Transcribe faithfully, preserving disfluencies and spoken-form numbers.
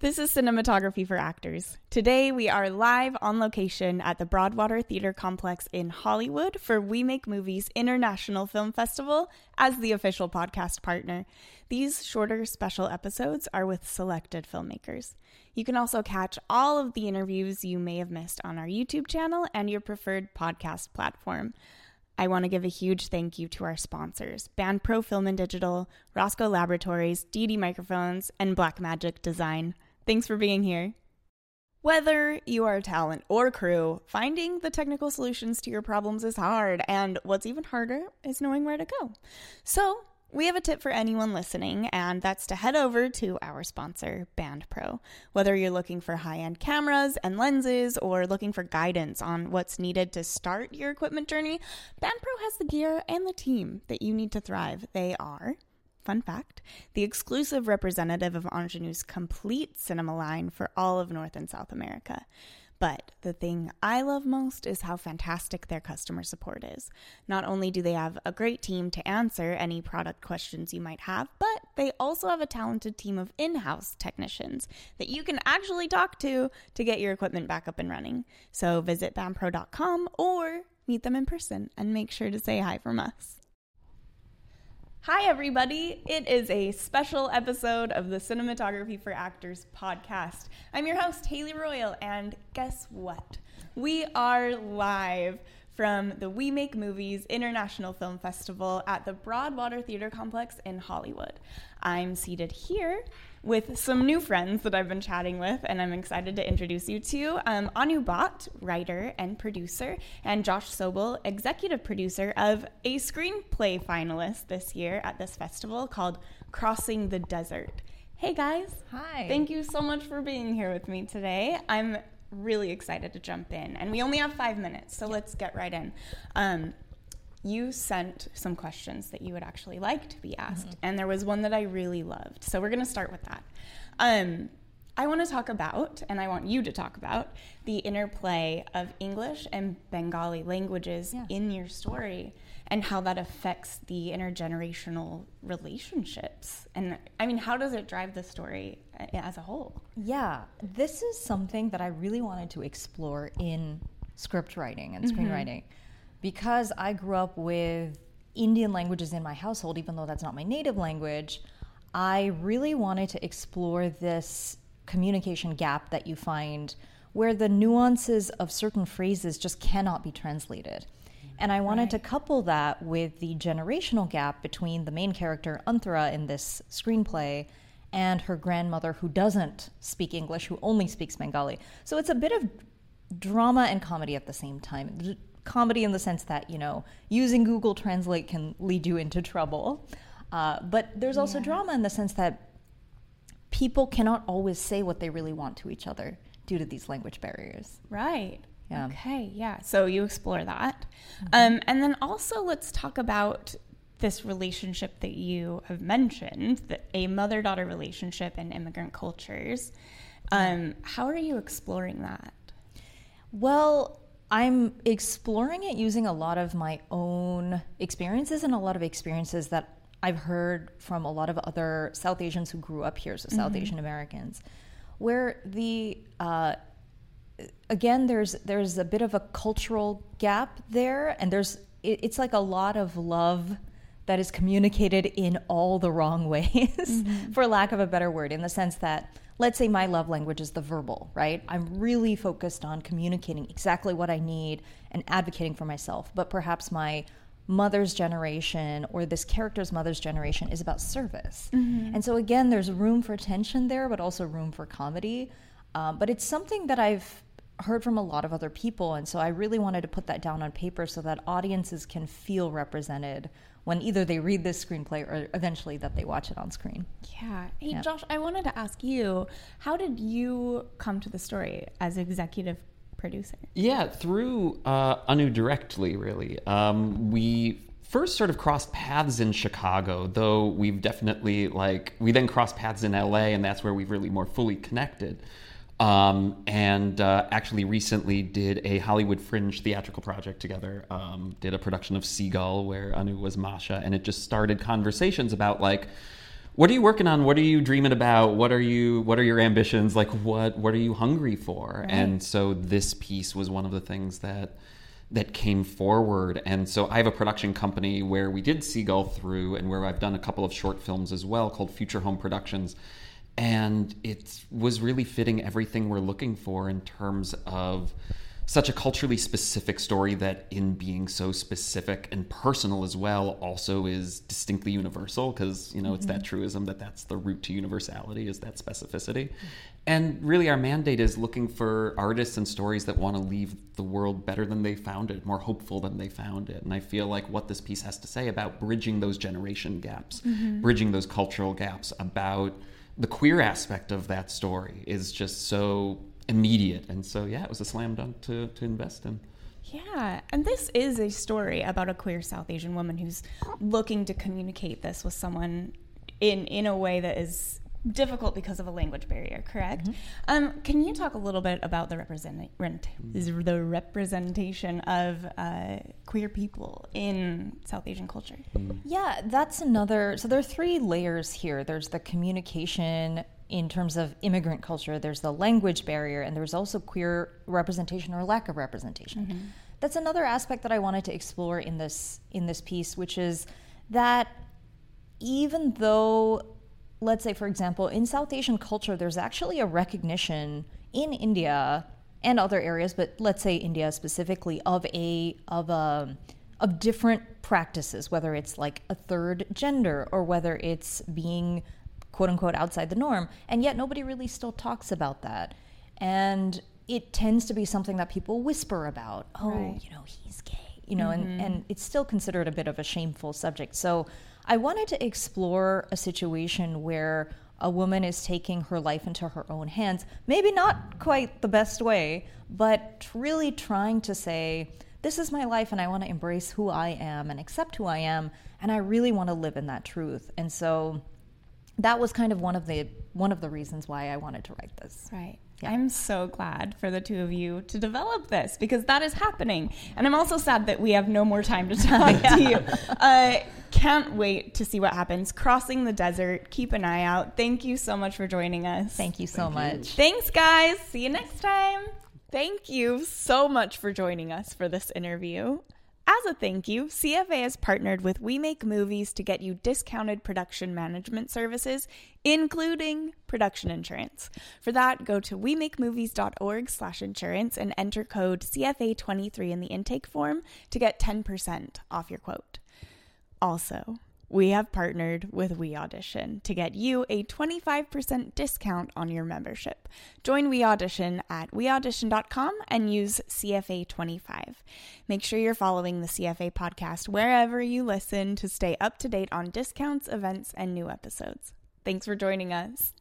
This is Cinematography for Actors. Today we are live on location at the Broadwater Theater Complex in Hollywood for We Make Movies International Film Festival as the official podcast partner. These shorter special episodes are with selected filmmakers. You can also catch all of the interviews you may have missed on our YouTube channel and your preferred podcast platform. I want to give a huge thank you to our sponsors, Band Pro Film and Digital, Rosco Laboratories, Deity Microphones, and Blackmagic Design. Thanks for being here. Whether you are talent or crew, finding the technical solutions to your problems is hard, and what's even harder is knowing where to go. So we have a tip for anyone listening, and that's to head over to our sponsor, Band Pro. Whether you're looking for high-end cameras and lenses or looking for guidance on what's needed to start your equipment journey, Band Pro has the gear and the team that you need to thrive. They are... Fun fact, the exclusive representative of Ingenue's complete cinema line for all of North and South America. But the thing I love most is how fantastic their customer support is. Not only do they have a great team to answer any product questions you might have, but they also have a talented team of in-house technicians that you can actually talk to to get your equipment back up and running. So visit band pro dot com or meet them in person and make sure to say hi from us. Hi, everybody. It is a special episode of the Cinematography for Actors podcast. I'm your host, Haley Royal, and guess what? We are live from the We Make Movies International Film Festival at the Broadwater Theater Complex in Hollywood. I'm seated here with some new friends that I've been chatting with, and I'm excited to introduce you to um, Anu Bhatt, writer and producer, and Josh Sobel, executive producer of a screenplay finalist this year at this festival called Crossing the Desert. Hey guys. Hi. Thank you so much for being here with me today. I'm really excited to jump in, and we only have five minutes, so yeah. Let's get right in. Um, You sent some questions that you would actually like to be asked, mm-hmm. and there was one that I really loved. So we're going to start with that. Um, I want to talk about, and I want you to talk about, the interplay of English and Bengali languages yeah. in your story and how that affects the intergenerational relationships. And I mean, how does it drive the story as a whole? Yeah, this is something that I really wanted to explore in script writing and screenwriting. Mm-hmm. Because I grew up with Indian languages in my household, even though that's not my native language, I really wanted to explore this communication gap that you find where the nuances of certain phrases just cannot be translated. And I wanted right. to couple that with the generational gap between the main character, Antara, in this screenplay and her grandmother who doesn't speak English, who only speaks Bengali. So it's a bit of drama and comedy at the same time. Comedy in the sense that, you know, using Google Translate can lead you into trouble. Uh, but there's also yeah. drama in the sense that people cannot always say what they really want to each other due to these language barriers. Right. Yeah. Okay, yeah. So you explore that. Mm-hmm. Um, and then also let's talk about this relationship that you have mentioned, that a mother-daughter relationship in immigrant cultures. Um, how are you exploring that? Well, I'm exploring it using a lot of my own experiences and a lot of experiences that I've heard from a lot of other South Asians who grew up here, so mm-hmm. South Asian Americans, where the, uh, again, there's there's a bit of a cultural gap there, and there's it, it's like a lot of love that is communicated in all the wrong ways, mm-hmm. for lack of a better word, in the sense that, let's say my love language is the verbal, right? I'm really focused on communicating exactly what I need and advocating for myself. But perhaps my mother's generation or this character's mother's generation is about service. Mm-hmm. And so again, there's room for tension there, but also room for comedy. Um, but it's something that I've heard from a lot of other people. And so I really wanted to put that down on paper so that audiences can feel represented when either they read this screenplay or eventually that they watch it on screen. Yeah. Hey, yeah. Josh, I wanted to ask you, how did you come to the story as executive producer? Yeah, through uh, Anu directly, really. Um, we first sort of crossed paths in Chicago, though we've definitely, like, we then crossed paths in L A, and that's where we've really more fully connected. Um, and uh, actually recently did a Hollywood Fringe theatrical project together, um, did a production of Seagull where Anu was Masha, and it just started conversations about, like, What are you working on? What are you dreaming about? What are you? What are your ambitions? Like, what? What are you hungry for? Right. And so this piece was one of the things that that came forward. And so I have a production company where we did Seagull through, and where I've done a couple of short films as well, called Future Home Productions. And it was really fitting everything we're looking for in terms of such a culturally specific story that, in being so specific and personal as well, also is distinctly universal, because, you know, mm-hmm. it's that truism that that's the route to universality, is that specificity. Mm-hmm. And really our mandate is looking for artists and stories that want to leave the world better than they found it, more hopeful than they found it. And I feel like what this piece has to say about bridging those generation gaps, mm-hmm. bridging those cultural gaps, about the queer aspect of that story is just so immediate. And so, yeah, it was a slam dunk to, to invest in. Yeah. And this is a story about a queer South Asian woman who's looking to communicate this with someone in, in a way that is difficult because of a language barrier, correct? Mm-hmm. Um, can you talk a little bit about the, represent- rent- mm-hmm. the representation of uh, queer people in South Asian culture? Mm-hmm. Yeah, that's another. So there are three layers here. There's the communication in terms of immigrant culture, there's the language barrier, and there's also queer representation or lack of representation. Mm-hmm. That's another aspect that I wanted to explore in this in this piece, which is that even though, let's say, for example, in South Asian culture, there's actually a recognition in India and other areas, but let's say India specifically, of a of a of different practices, whether it's like a third gender or whether it's being quote-unquote outside the norm, and yet nobody really still talks about that. And it tends to be something that people whisper about. Oh, right. You know, he's gay. You know, mm-hmm. and, and it's still considered a bit of a shameful subject. So I wanted to explore a situation where a woman is taking her life into her own hands, maybe not quite the best way, but really trying to say, this is my life and I want to embrace who I am and accept who I am, and I really want to live in that truth. And so that was kind of one of the one of the reasons why I wanted to write this. Right. Yeah. I'm so glad for the two of you to develop this, because that is happening. And I'm also sad that we have no more time to talk yeah. to you. Uh, can't wait to see what happens. Crossing the Desert. Keep an eye out. Thank you so much for joining us. Thank you so Thank much. You. Thanks, guys. See you next time. Thank you so much for joining us for this interview. As a thank you, C F A has partnered with We Make Movies to get you discounted production management services, including production insurance. For that, go to wemakemovies.org slash insurance and enter code C F A twenty-three in the intake form to get ten percent off your quote. Also, we have partnered with WeAudition to get you a twenty-five percent discount on your membership. Join WeAudition at we audition dot com and use C F A twenty-five. Make sure you're following the C F A podcast wherever you listen to stay up to date on discounts, events, and new episodes. Thanks for joining us.